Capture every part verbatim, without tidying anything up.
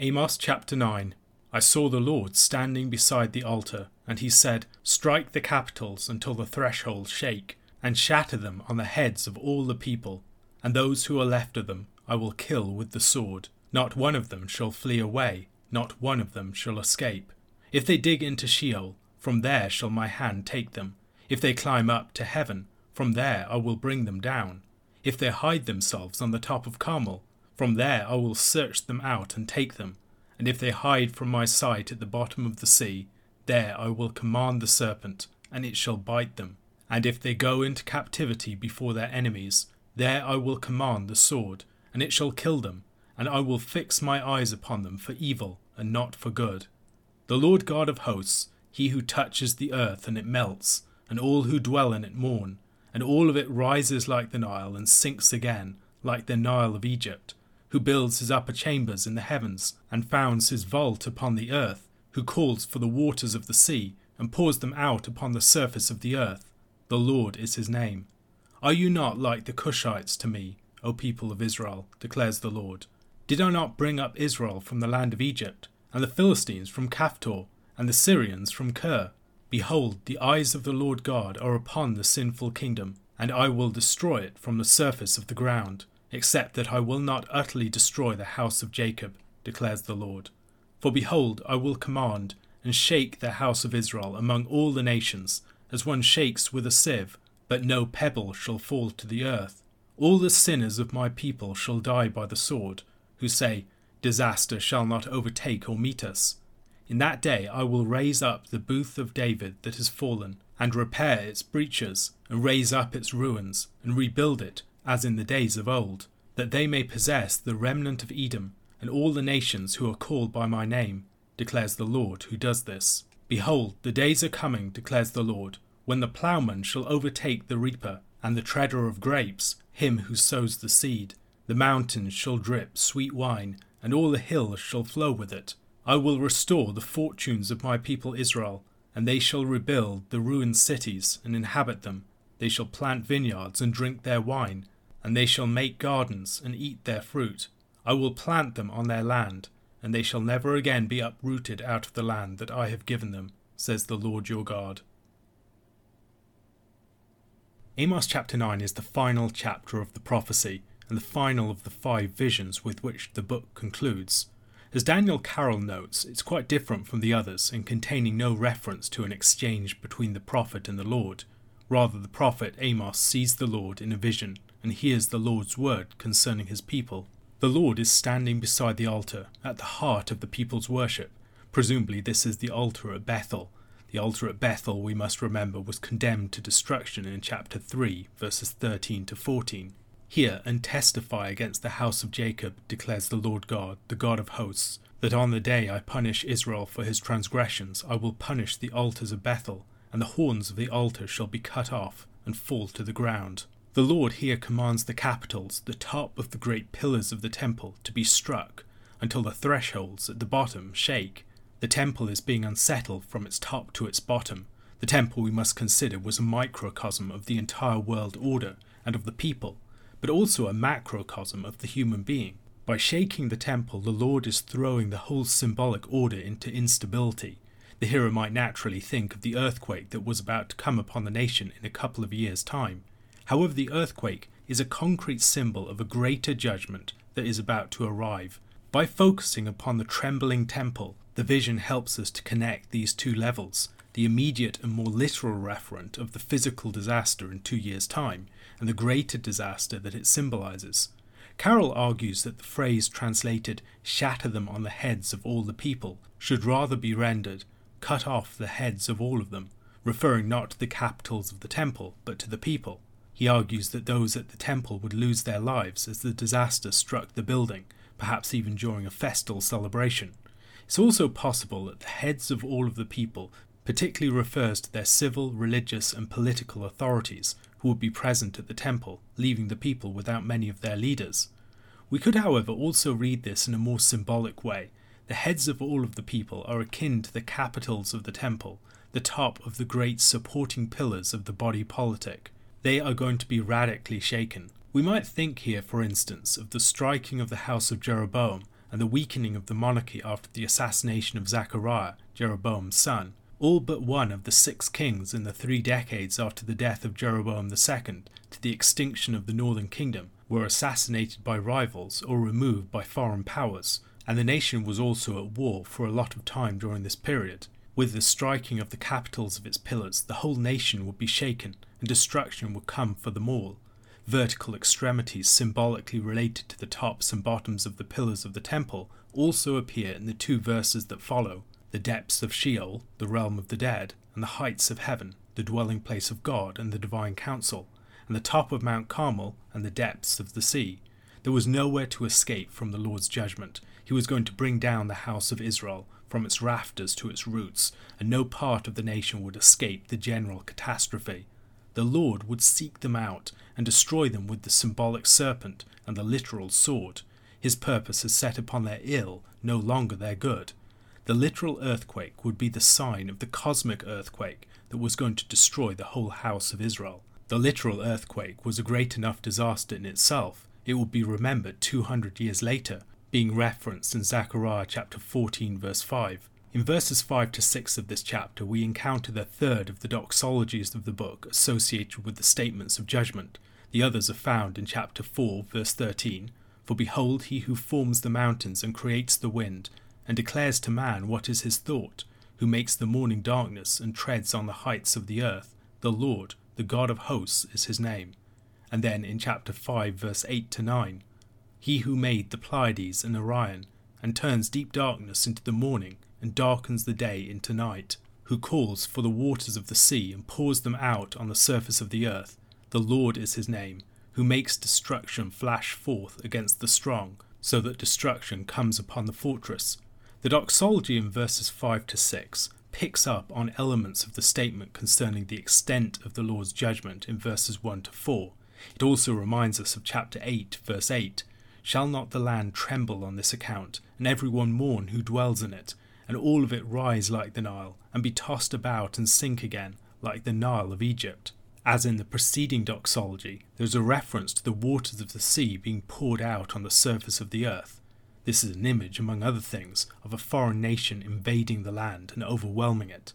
Amos chapter nine. I saw the Lord standing beside the altar, and he said, "Strike the capitals until the thresholds shake, and shatter them on the heads of all the people, and those who are left of them I will kill with the sword. Not one of them shall flee away, not one of them shall escape. If they dig into Sheol, from there shall my hand take them. If they climb up to heaven, from there I will bring them down. If they hide themselves on the top of Carmel, from there I will search them out and take them. And if they hide from my sight at the bottom of the sea, there I will command the serpent, and it shall bite them. And if they go into captivity before their enemies, there I will command the sword, and it shall kill them, and I will fix my eyes upon them for evil and not for good. The Lord God of hosts, he who touches the earth and it melts, and all who dwell in it mourn, and all of it rises like the Nile and sinks again, like the Nile of Egypt, who builds his upper chambers in the heavens, and founds his vault upon the earth, who calls for the waters of the sea, and pours them out upon the surface of the earth. The Lord is his name. Are you not like the Cushites to me, O people of Israel, declares the Lord? Did I not bring up Israel from the land of Egypt, and the Philistines from Caphtor, and the Syrians from Kir? Behold, the eyes of the Lord God are upon the sinful kingdom, and I will destroy it from the surface of the ground, except that I will not utterly destroy the house of Jacob, declares the Lord. For behold, I will command, and shake the house of Israel among all the nations, as one shakes with a sieve, but no pebble shall fall to the earth. All the sinners of my people shall die by the sword, who say, 'Disaster shall not overtake or meet us.' In that day I will raise up the booth of David that has fallen, and repair its breaches, and raise up its ruins, and rebuild it, as in the days of old, that they may possess the remnant of Edom, and all the nations who are called by my name, declares the Lord who does this. Behold, the days are coming, declares the Lord, when the ploughman shall overtake the reaper, and the treader of grapes, him who sows the seed. The mountains shall drip sweet wine, and all the hills shall flow with it. I will restore the fortunes of my people Israel, and they shall rebuild the ruined cities and inhabit them. They shall plant vineyards and drink their wine, and they shall make gardens and eat their fruit. I will plant them on their land, and they shall never again be uprooted out of the land that I have given them, says the Lord your God." Amos chapter nine is the final chapter of the prophecy, and the final of the five visions with which the book concludes. As Daniel Carroll notes, it's quite different from the others in containing no reference to an exchange between the prophet and the Lord. Rather, the prophet Amos sees the Lord in a vision, and hears the Lord's word concerning his people. The Lord is standing beside the altar, at the heart of the people's worship. Presumably this is the altar at Bethel. The altar at Bethel, we must remember, was condemned to destruction in chapter three, verses thirteen to fourteen. "Hear and testify against the house of Jacob, declares the Lord God, the God of hosts, that on the day I punish Israel for his transgressions, I will punish the altars of Bethel, and the horns of the altar shall be cut off and fall to the ground." The Lord here commands the capitals, the top of the great pillars of the temple, to be struck, until the thresholds at the bottom shake. The temple is being unsettled from its top to its bottom. The temple, we must consider, was a microcosm of the entire world order and of the people, but also a macrocosm of the human being. By shaking the temple, the Lord is throwing the whole symbolic order into instability. The hero might naturally think of the earthquake that was about to come upon the nation in a couple of years' time. However, the earthquake is a concrete symbol of a greater judgment that is about to arrive. By focusing upon the trembling temple, the vision helps us to connect these two levels, the immediate and more literal referent of the physical disaster in two years' time, and the greater disaster that it symbolises. Carroll argues that the phrase translated, "shatter them on the heads of all the people," should rather be rendered, "cut off the heads of all of them," referring not to the capitals of the temple, but to the people. He argues that those at the temple would lose their lives as the disaster struck the building, perhaps even during a festal celebration. It's also possible that the heads of all of the people particularly refers to their civil, religious and political authorities, who would be present at the temple, leaving the people without many of their leaders. We could, however, also read this in a more symbolic way. The heads of all of the people are akin to the capitals of the temple, the top of the great supporting pillars of the body politic. They are going to be radically shaken. We might think here, for instance, of the striking of the house of Jeroboam and the weakening of the monarchy after the assassination of Zechariah, Jeroboam's son, all but one of the six kings in the three decades after the death of Jeroboam the second to the extinction of the northern kingdom were assassinated by rivals or removed by foreign powers, and the nation was also at war for a lot of time during this period. With the striking of the capitals of its pillars, the whole nation would be shaken, and destruction would come for them all. Vertical extremities symbolically related to the tops and bottoms of the pillars of the temple also appear in the two verses that follow. The depths of Sheol, the realm of the dead, and the heights of heaven, the dwelling place of God and the divine council, and the top of Mount Carmel and the depths of the sea. There was nowhere to escape from the Lord's judgment. He was going to bring down the house of Israel from its rafters to its roots, and no part of the nation would escape the general catastrophe. The Lord would seek them out and destroy them with the symbolic serpent and the literal sword. His purpose is set upon their ill, no longer their good. The literal earthquake would be the sign of the cosmic earthquake that was going to destroy the whole house of Israel. The literal earthquake was a great enough disaster in itself. It would be remembered two hundred years later, being referenced in Zechariah chapter fourteen verse five. In verses five to six of this chapter, we encounter the third of the doxologies of the book associated with the statements of judgment. The others are found in chapter four verse thirteen. For behold, he who forms the mountains and creates the wind, and declares to man what is his thought, who makes the morning darkness and treads on the heights of the earth. The Lord, the God of hosts, is his name. And then in chapter five, verse eight to nine, he who made the Pleiades and Orion, and turns deep darkness into the morning, and darkens the day into night, who calls for the waters of the sea and pours them out on the surface of the earth. The Lord is his name, who makes destruction flash forth against the strong, so that destruction comes upon the fortress. The doxology in verses five to six picks up on elements of the statement concerning the extent of the Lord's judgment in verses one to four. It also reminds us of chapter eight, verse eight. Shall not the land tremble on this account, and everyone mourn who dwells in it, and all of it rise like the Nile, and be tossed about and sink again, like the Nile of Egypt? As in the preceding doxology, there is a reference to the waters of the sea being poured out on the surface of the earth. This is an image, among other things, of a foreign nation invading the land and overwhelming it.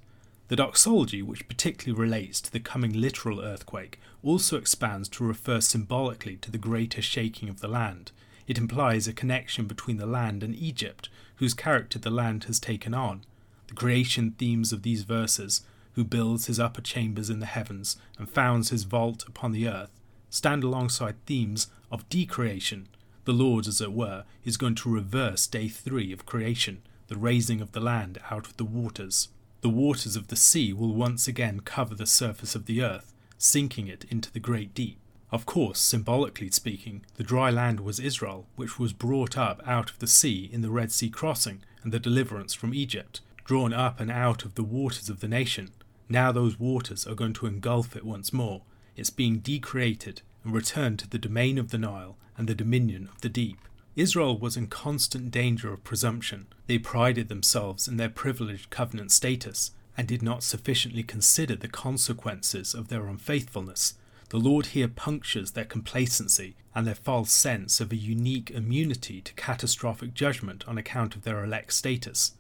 The doxology, which particularly relates to the coming literal earthquake, also expands to refer symbolically to the greater shaking of the land. It implies a connection between the land and Egypt, whose character the land has taken on. The creation themes of these verses, who builds his upper chambers in the heavens and founds his vault upon the earth, stand alongside themes of decreation. The Lord, as it were, is going to reverse day three of creation, the raising of the land out of the waters. The waters of the sea will once again cover the surface of the earth, sinking it into the great deep. Of course, symbolically speaking, the dry land was Israel, which was brought up out of the sea in the Red Sea crossing and the deliverance from Egypt, drawn up and out of the waters of the nation. Now those waters are going to engulf it once more. It's being decreated and returned to the domain of the Nile and the dominion of the deep. Israel was in constant danger of presumption. They prided themselves in their privileged covenant status and did not sufficiently consider the consequences of their unfaithfulness. The Lord here punctures their complacency and their false sense of a unique immunity to catastrophic judgment on account of their elect status.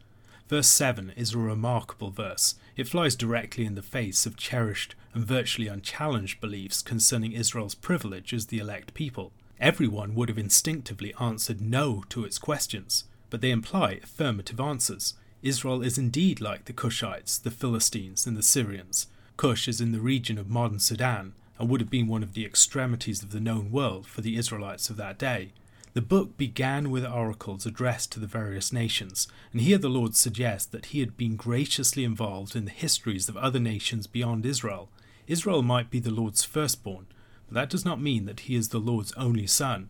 Verse seven is a remarkable verse. It flies directly in the face of cherished and virtually unchallenged beliefs concerning Israel's privilege as the elect people. Everyone would have instinctively answered no to its questions, but they imply affirmative answers. Israel is indeed like the Cushites, the Philistines, and the Syrians. Cush is in the region of modern Sudan, and would have been one of the extremities of the known world for the Israelites of that day. The book began with oracles addressed to the various nations, and here the Lord suggests that he had been graciously involved in the histories of other nations beyond Israel. Israel might be the Lord's firstborn, but that does not mean that he is the Lord's only son.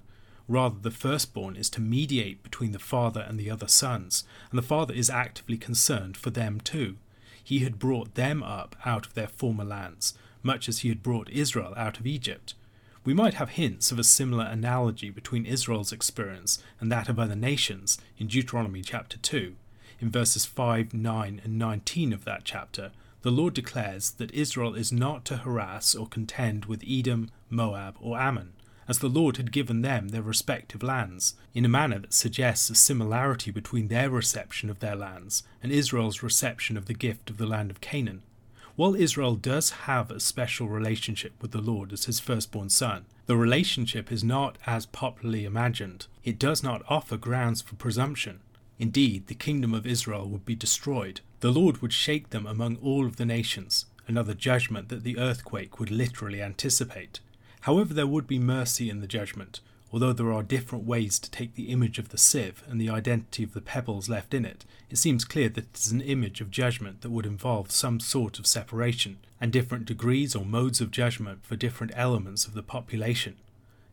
Rather, the firstborn is to mediate between the father and the other sons, and the father is actively concerned for them too. He had brought them up out of their former lands, much as he had brought Israel out of Egypt. We might have hints of a similar analogy between Israel's experience and that of other nations in Deuteronomy chapter two. In verses five, nine, and nineteen of that chapter, the Lord declares that Israel is not to harass or contend with Edom, Moab, or Ammon, as the Lord had given them their respective lands, in a manner that suggests a similarity between their reception of their lands and Israel's reception of the gift of the land of Canaan. While Israel does have a special relationship with the Lord as his firstborn son, the relationship is not as popularly imagined. It does not offer grounds for presumption. Indeed, the kingdom of Israel would be destroyed. The Lord would shake them among all of the nations, another judgment that the earthquake would literally anticipate. However, there would be mercy in the judgment, although there are different ways to take the image of the sieve and the identity of the pebbles left in it. It seems clear that it is an image of judgment that would involve some sort of separation, and different degrees or modes of judgment for different elements of the population.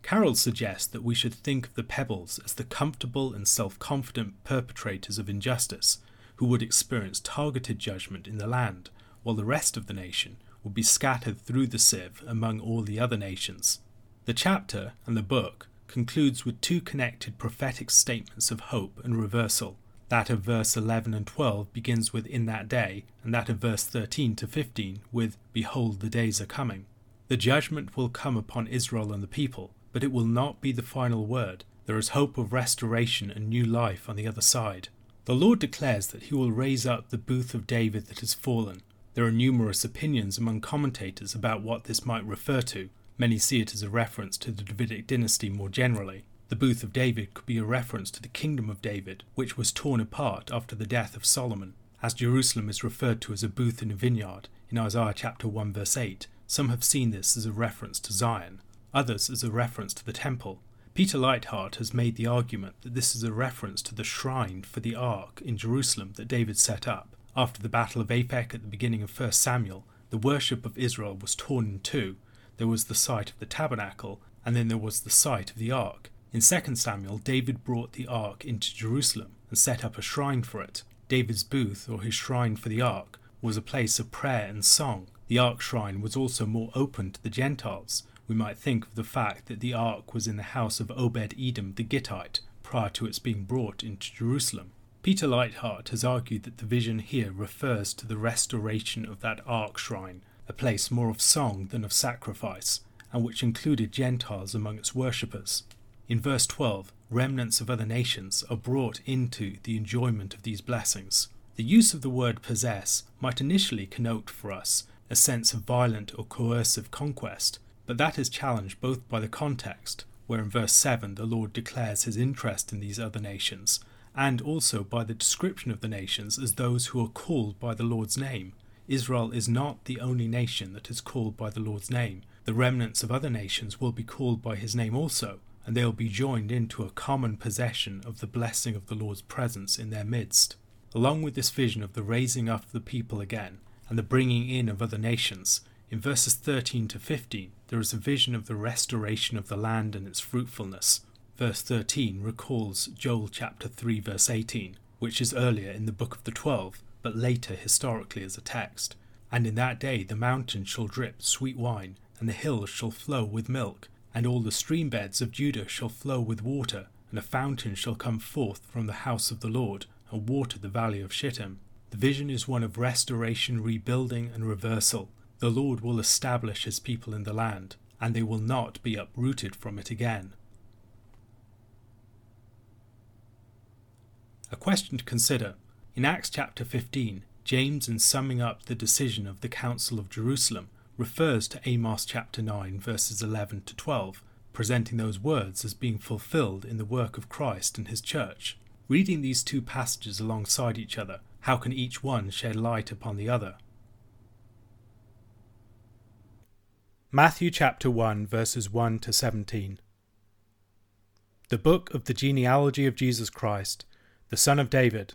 Carroll suggests that we should think of the pebbles as the comfortable and self-confident perpetrators of injustice, who would experience targeted judgment in the land, while the rest of the nation would be scattered through the sieve among all the other nations. The chapter and the book concludes with two connected prophetic statements of hope and reversal. That of verse eleven and twelve begins with "in that day," and that of verse thirteen to fifteen with "behold, the days are coming." The judgment will come upon Israel and the people, but it will not be the final word. There is hope of restoration and new life on the other side. The Lord declares that he will raise up the booth of David that has fallen. There are numerous opinions among commentators about what this might refer to. Many see it as a reference to the Davidic dynasty more generally. The booth of David could be a reference to the kingdom of David, which was torn apart after the death of Solomon. As Jerusalem is referred to as a booth in a vineyard, in Isaiah chapter one verse eight, some have seen this as a reference to Zion, others as a reference to the temple. Peter Leithart has made the argument that this is a reference to the shrine for the ark in Jerusalem that David set up. After the Battle of Aphek at the beginning of First Samuel, the worship of Israel was torn in two. There was the site of the tabernacle, and then there was the site of the ark. In Second Samuel, David brought the ark into Jerusalem and set up a shrine for it. David's booth, or his shrine for the ark, was a place of prayer and song. The ark shrine was also more open to the Gentiles. We might think of the fact that the ark was in the house of Obed-Edom the Gittite prior to its being brought into Jerusalem. Peter Leithart has argued that the vision here refers to the restoration of that ark shrine, a place more of song than of sacrifice, and which included Gentiles among its worshippers. In verse twelve, remnants of other nations are brought into the enjoyment of these blessings. The use of the word possess might initially connote for us a sense of violent or coercive conquest, but that is challenged both by the context, where in verse seven the Lord declares his interest in these other nations, and also by the description of the nations as those who are called by the Lord's name. Israel is not the only nation that is called by the Lord's name. The remnants of other nations will be called by his name also, and they will be joined into a common possession of the blessing of the Lord's presence in their midst. Along with this vision of the raising up of the people again, and the bringing in of other nations, in verses thirteen to fifteen, there is a vision of the restoration of the land and its fruitfulness. Verse thirteen recalls Joel chapter three verse eighteen, which is earlier in the book of the Twelve, but later historically as a text. "And in that day the mountain shall drip sweet wine, and the hills shall flow with milk, and all the stream beds of Judah shall flow with water, and a fountain shall come forth from the house of the Lord, and water the valley of Shittim." The vision is one of restoration, rebuilding, and reversal. The Lord will establish his people in the land, and they will not be uprooted from it again. A question to consider. In Acts chapter fifteen, James, in summing up the decision of the Council of Jerusalem, refers to Amos chapter nine verses eleven to twelve, presenting those words as being fulfilled in the work of Christ and his church. Reading these two passages alongside each other, how can each one shed light upon the other? Matthew chapter one verses one to seventeen. The book of the genealogy of Jesus Christ, the son of David,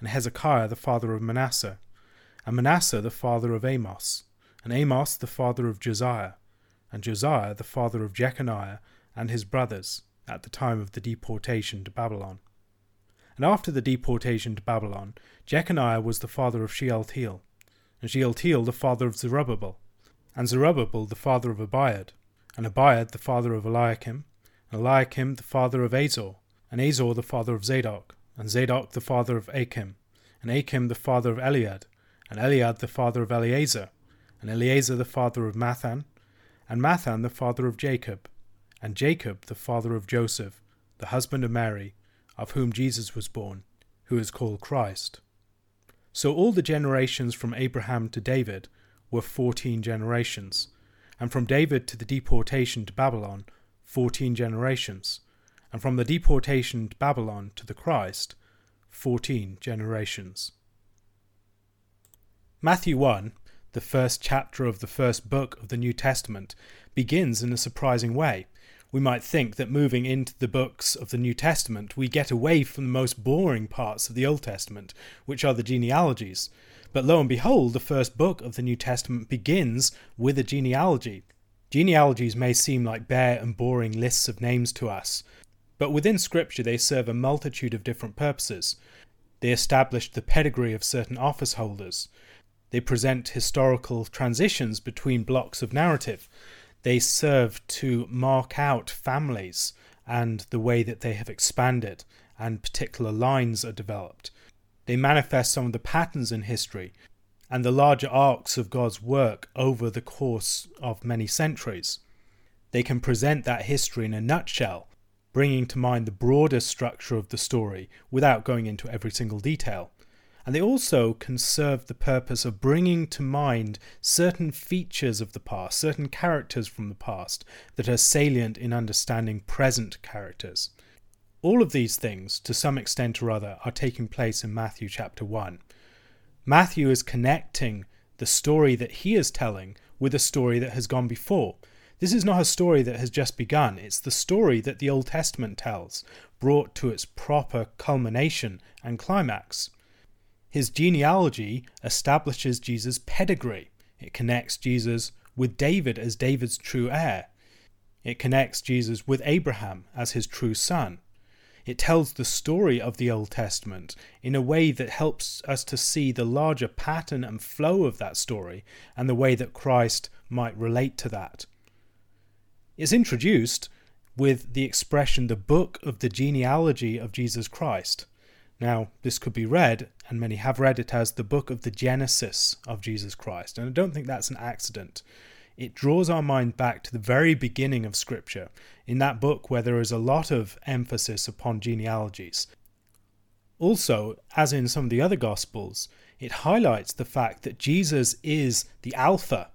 and Hezekiah the father of Manasseh, and Manasseh the father of Amos, and Amos the father of Josiah, and Josiah the father of Jeconiah and his brothers, at the time of the deportation to Babylon. And after the deportation to Babylon, Jeconiah was the father of Shealtiel, and Shealtiel the father of Zerubbabel, and Zerubbabel the father of Abiud, and Abiud the father of Eliakim, and Eliakim the father of Azor, and Azor the father of Zadok, and Zadok the father of Achim, and Achim the father of Eliad, and Eliad the father of Eleazar, and Eleazar the father of Mathan, and Mathan the father of Jacob, and Jacob the father of Joseph, the husband of Mary, of whom Jesus was born, who is called Christ. So all the generations from Abraham to David were fourteen generations, and from David to the deportation to Babylon, fourteen generations, and from the deportation to Babylon to the Christ, fourteen generations. Matthew one, the first chapter of the first book of the New Testament, begins in a surprising way. We might think that moving into the books of the New Testament, we get away from the most boring parts of the Old Testament, which are the genealogies. But lo and behold, the first book of the New Testament begins with a genealogy. Genealogies may seem like bare and boring lists of names to us, but within Scripture they serve a multitude of different purposes. They establish the pedigree of certain office holders. They present historical transitions between blocks of narrative. They serve to mark out families and the way that they have expanded and particular lines are developed. They manifest some of the patterns in history and the larger arcs of God's work over the course of many centuries. They can present that history in a nutshell, bringing to mind the broader structure of the story without going into every single detail. And they also can serve the purpose of bringing to mind certain features of the past, certain characters from the past that are salient in understanding present characters. All of these things, to some extent or other, are taking place in Matthew chapter one. Matthew is connecting the story that he is telling with a story that has gone before. This is not a story that has just begun, it's the story that the Old Testament tells, brought to its proper culmination and climax. His genealogy establishes Jesus' pedigree. It connects Jesus with David as David's true heir. It connects Jesus with Abraham as his true son. It tells the story of the Old Testament in a way that helps us to see the larger pattern and flow of that story and the way that Christ might relate to that. It's introduced with the expression, the book of the genealogy of Jesus Christ. Now, this could be read, and many have read it as the book of the Genesis of Jesus Christ, and I don't think that's an accident. It draws our mind back to the very beginning of Scripture, in that book where there is a lot of emphasis upon genealogies. Also, as in some of the other Gospels, it highlights the fact that Jesus is the Alpha.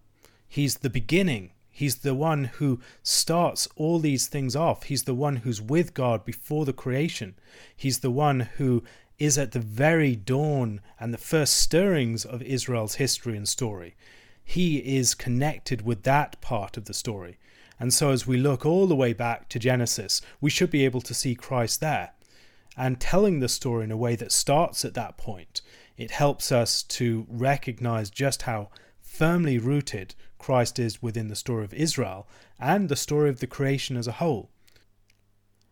He's the beginning. He's the one who starts all these things off. He's the one who's with God before the creation. He's the one who is at the very dawn and the first stirrings of Israel's history and story. He is connected with that part of the story. And so as we look all the way back to Genesis, we should be able to see Christ there. And telling the story in a way that starts at that point, it helps us to recognize just how firmly rooted Christ is within the story of Israel and the story of the creation as a whole.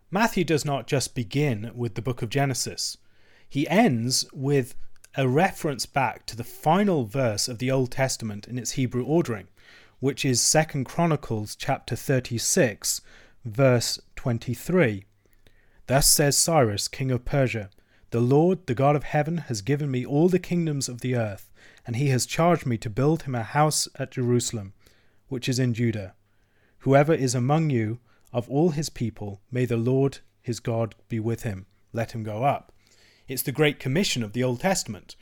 Matthew does not just begin with the book of Genesis. He ends with a reference back to the final verse of the Old Testament in its Hebrew ordering, which is Second Chronicles chapter thirty-six, verse twenty-three. Thus says Cyrus, king of Persia, "The Lord, the God of heaven, has given me all the kingdoms of the earth, and he has charged me to build him a house at Jerusalem, which is in Judah. Whoever is among you of all his people, may the Lord his God be with him. Let him go up." It's the Great Commission of the Old Testament.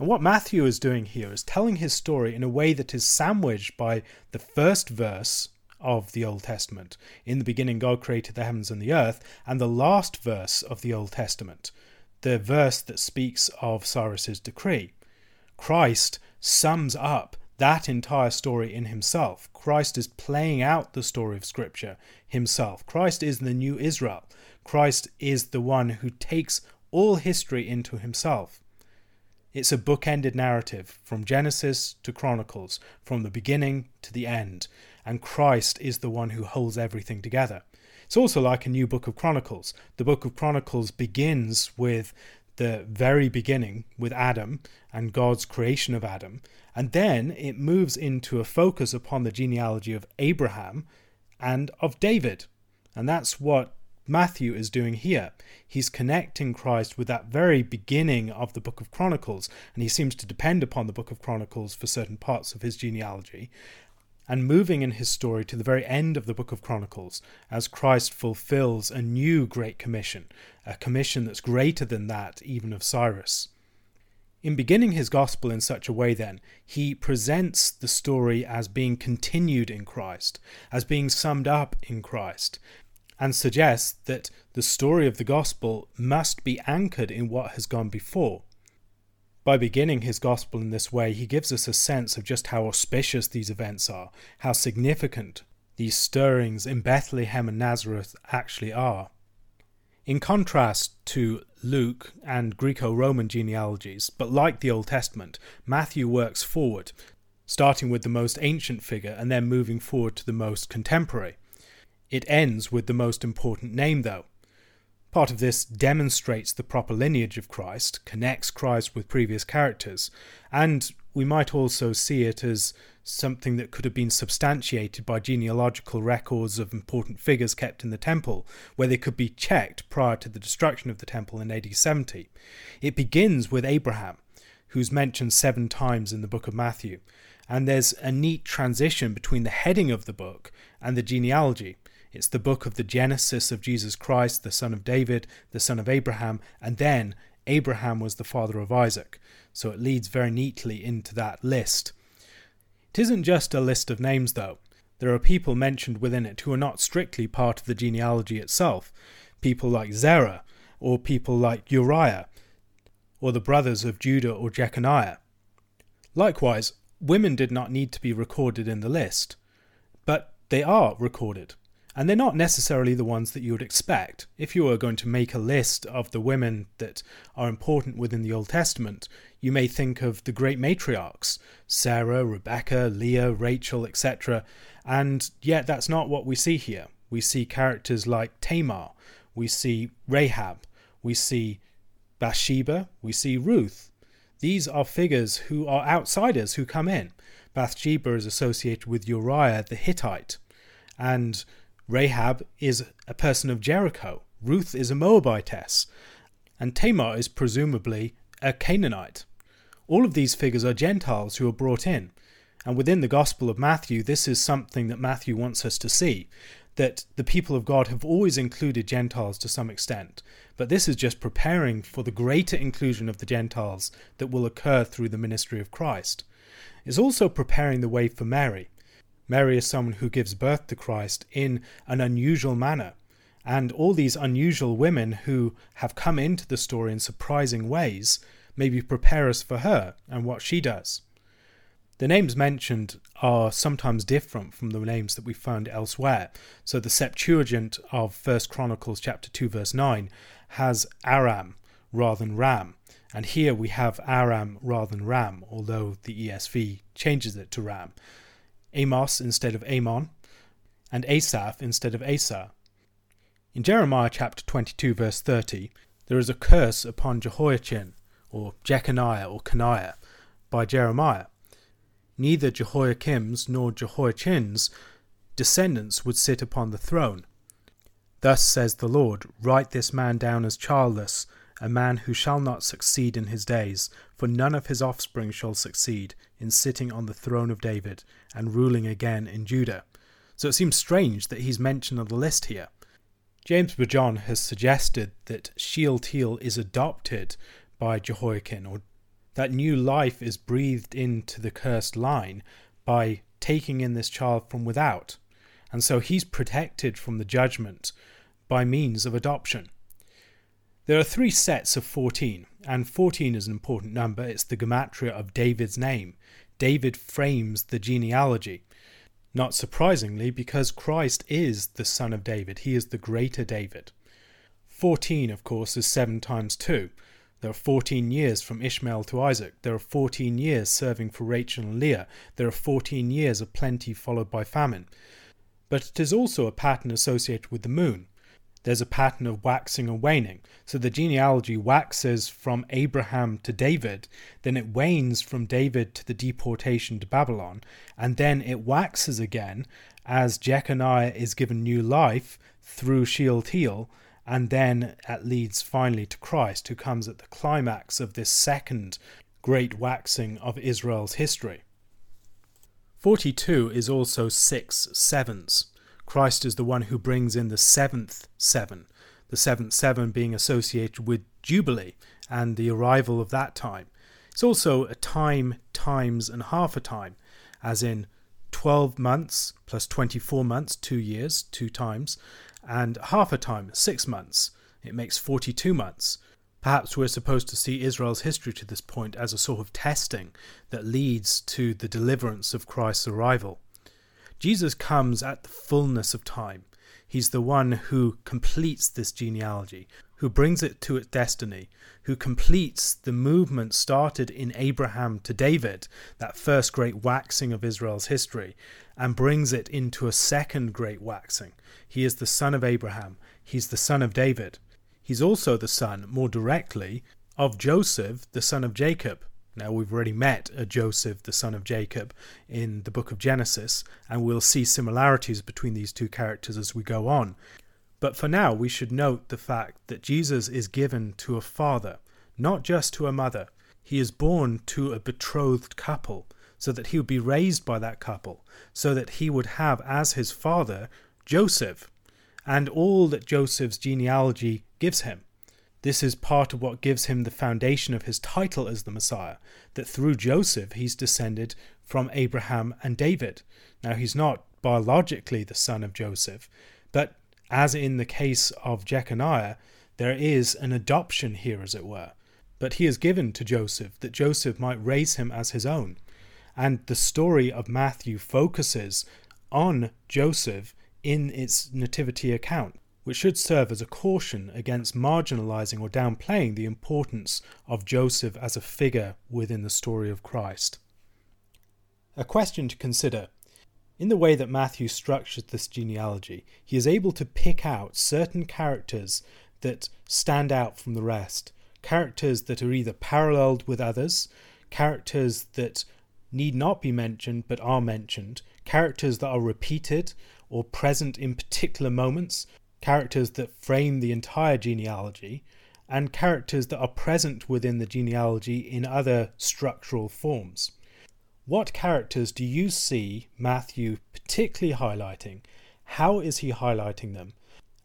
And what Matthew is doing here is telling his story in a way that is sandwiched by the first verse of the Old Testament. In the beginning, God created the heavens and the earth. And the last verse of the Old Testament, the verse that speaks of Cyrus's decree, Christ sums up that entire story in himself. Christ is playing out the story of Scripture himself. Christ is the new Israel. Christ is the one who takes all history into himself. It's a bookended narrative from Genesis to Chronicles, from the beginning to the end. And Christ is the one who holds everything together. It's also like a new book of Chronicles. The book of Chronicles begins with the very beginning, with Adam and God's creation of Adam. And then it moves into a focus upon the genealogy of Abraham and of David. And that's what Matthew is doing here. He's connecting Christ with that very beginning of the book of Chronicles, and he seems to depend upon the book of Chronicles for certain parts of his genealogy, and moving in his story to the very end of the book of Chronicles as Christ fulfills a new great commission, a commission that's greater than that even of Cyrus. In beginning his gospel in such a way then, he presents the story as being continued in Christ, as being summed up in Christ, and suggests that the story of the gospel must be anchored in what has gone before. By beginning his gospel in this way, he gives us a sense of just how auspicious these events are, how significant these stirrings in Bethlehem and Nazareth actually are. In contrast to Luke and Greco-Roman genealogies, but like the Old Testament, Matthew works forward, starting with the most ancient figure and then moving forward to the most contemporary. It ends with the most important name, though. Part of this demonstrates the proper lineage of Christ, connects Christ with previous characters, and we might also see it as something that could have been substantiated by genealogical records of important figures kept in the temple, where they could be checked prior to the destruction of the temple in A D seventy. It begins with Abraham, who's mentioned seven times in the book of Matthew, and there's a neat transition between the heading of the book and the genealogy. It's the book of the genesis of Jesus Christ, the son of David, the son of Abraham, and then Abraham was the father of Isaac. So it leads very neatly into that list. It isn't just a list of names, though. There are people mentioned within it who are not strictly part of the genealogy itself. People like Zerah, or people like Uriah, or the brothers of Judah or Jeconiah. Likewise, women did not need to be recorded in the list, but they are recorded. And they're not necessarily the ones that you would expect. If you were going to make a list of the women that are important within the Old Testament, you may think of the great matriarchs, Sarah, Rebecca, Leah, Rachel, et cetera. And yet that's not what we see here. We see characters like Tamar, we see Rahab, we see Bathsheba, we see Ruth. These are figures who are outsiders who come in. Bathsheba is associated with Uriah the Hittite, and Rahab is a person of Jericho, Ruth is a Moabitess, and Tamar is presumably a Canaanite. All of these figures are Gentiles who are brought in, and within the Gospel of Matthew, this is something that Matthew wants us to see, that the people of God have always included Gentiles to some extent, but this is just preparing for the greater inclusion of the Gentiles that will occur through the ministry of Christ. It's also preparing the way for Mary. Mary is someone who gives birth to Christ in an unusual manner, and all these unusual women who have come into the story in surprising ways maybe prepare us for her and what she does. The names mentioned are sometimes different from the names that we found elsewhere. So the Septuagint of First Chronicles chapter two verse nine has Aram rather than Ram, and here we have Aram rather than Ram, although the E S V changes it to Ram. Amos instead of Amon, and Asaph instead of Asa. In Jeremiah chapter twenty-two verse thirty, there is a curse upon Jehoiachin, or Jeconiah or Caniah, by Jeremiah. Neither Jehoiakim's nor Jehoiachin's descendants would sit upon the throne. Thus says the Lord, write this man down as childless, a man who shall not succeed in his days, for none of his offspring shall succeed in sitting on the throne of David and ruling again in Judah. So it seems strange that he's mentioned on the list here. James Bajon has suggested that Shealtiel is adopted by Jehoiakim, or that new life is breathed into the cursed line by taking in this child from without. And so he's protected from the judgment by means of adoption. There are three sets of fourteen, and fourteen is an important number. It's the gematria of David's name. David frames the genealogy. Not surprisingly, because Christ is the son of David. He is the greater David. fourteen, of course, is seven times two. There are fourteen years from Ishmael to Isaac. There are fourteen years serving for Rachel and Leah. There are fourteen years of plenty followed by famine. But it is also a pattern associated with the moon. There's a pattern of waxing and waning. So the genealogy waxes from Abraham to David, then it wanes from David to the deportation to Babylon, and then it waxes again as Jeconiah is given new life through Shealtiel, and then it leads finally to Christ, who comes at the climax of this second great waxing of Israel's history. forty-two is also six sevens. Christ is the one who brings in the seventh seven, the seventh seven being associated with Jubilee and the arrival of that time. It's also a time times and half a time, as in twelve months plus twenty-four months, two years, two times, and half a time, six months. It makes forty-two months. Perhaps we're supposed to see Israel's history to this point as a sort of testing that leads to the deliverance of Christ's arrival. Jesus comes at the fullness of time. He's the one who completes this genealogy, who brings it to its destiny, who completes the movement started in Abraham to David, that first great waxing of Israel's history, and brings it into a second great waxing. He is the son of Abraham. He's the son of David. He's also the son, more directly, of Joseph, the son of Jacob. Now, we've already met a Joseph, the son of Jacob, in the book of Genesis, and we'll see similarities between these two characters as we go on. But for now, we should note the fact that Jesus is given to a father, not just to a mother. He is born to a betrothed couple, so that he would be raised by that couple, so that he would have as his father Joseph, and all that Joseph's genealogy gives him. This is part of what gives him the foundation of his title as the Messiah, that through Joseph he's descended from Abraham and David. Now, he's not biologically the son of Joseph, but as in the case of Jeconiah, there is an adoption here, as it were. But he is given to Joseph, that Joseph might raise him as his own. And the story of Matthew focuses on Joseph in its nativity account, which should serve as a caution against marginalizing or downplaying the importance of Joseph as a figure within the story of Christ. A question to consider. In the way that Matthew structures this genealogy, he is able to pick out certain characters that stand out from the rest, characters that are either paralleled with others, characters that need not be mentioned but are mentioned, characters that are repeated or present in particular moments, characters that frame the entire genealogy, and characters that are present within the genealogy in other structural forms. What characters do you see Matthew particularly highlighting? How is he highlighting them?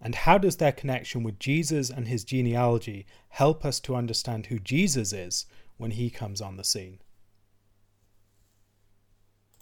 And how does their connection with Jesus and his genealogy help us to understand who Jesus is when he comes on the scene?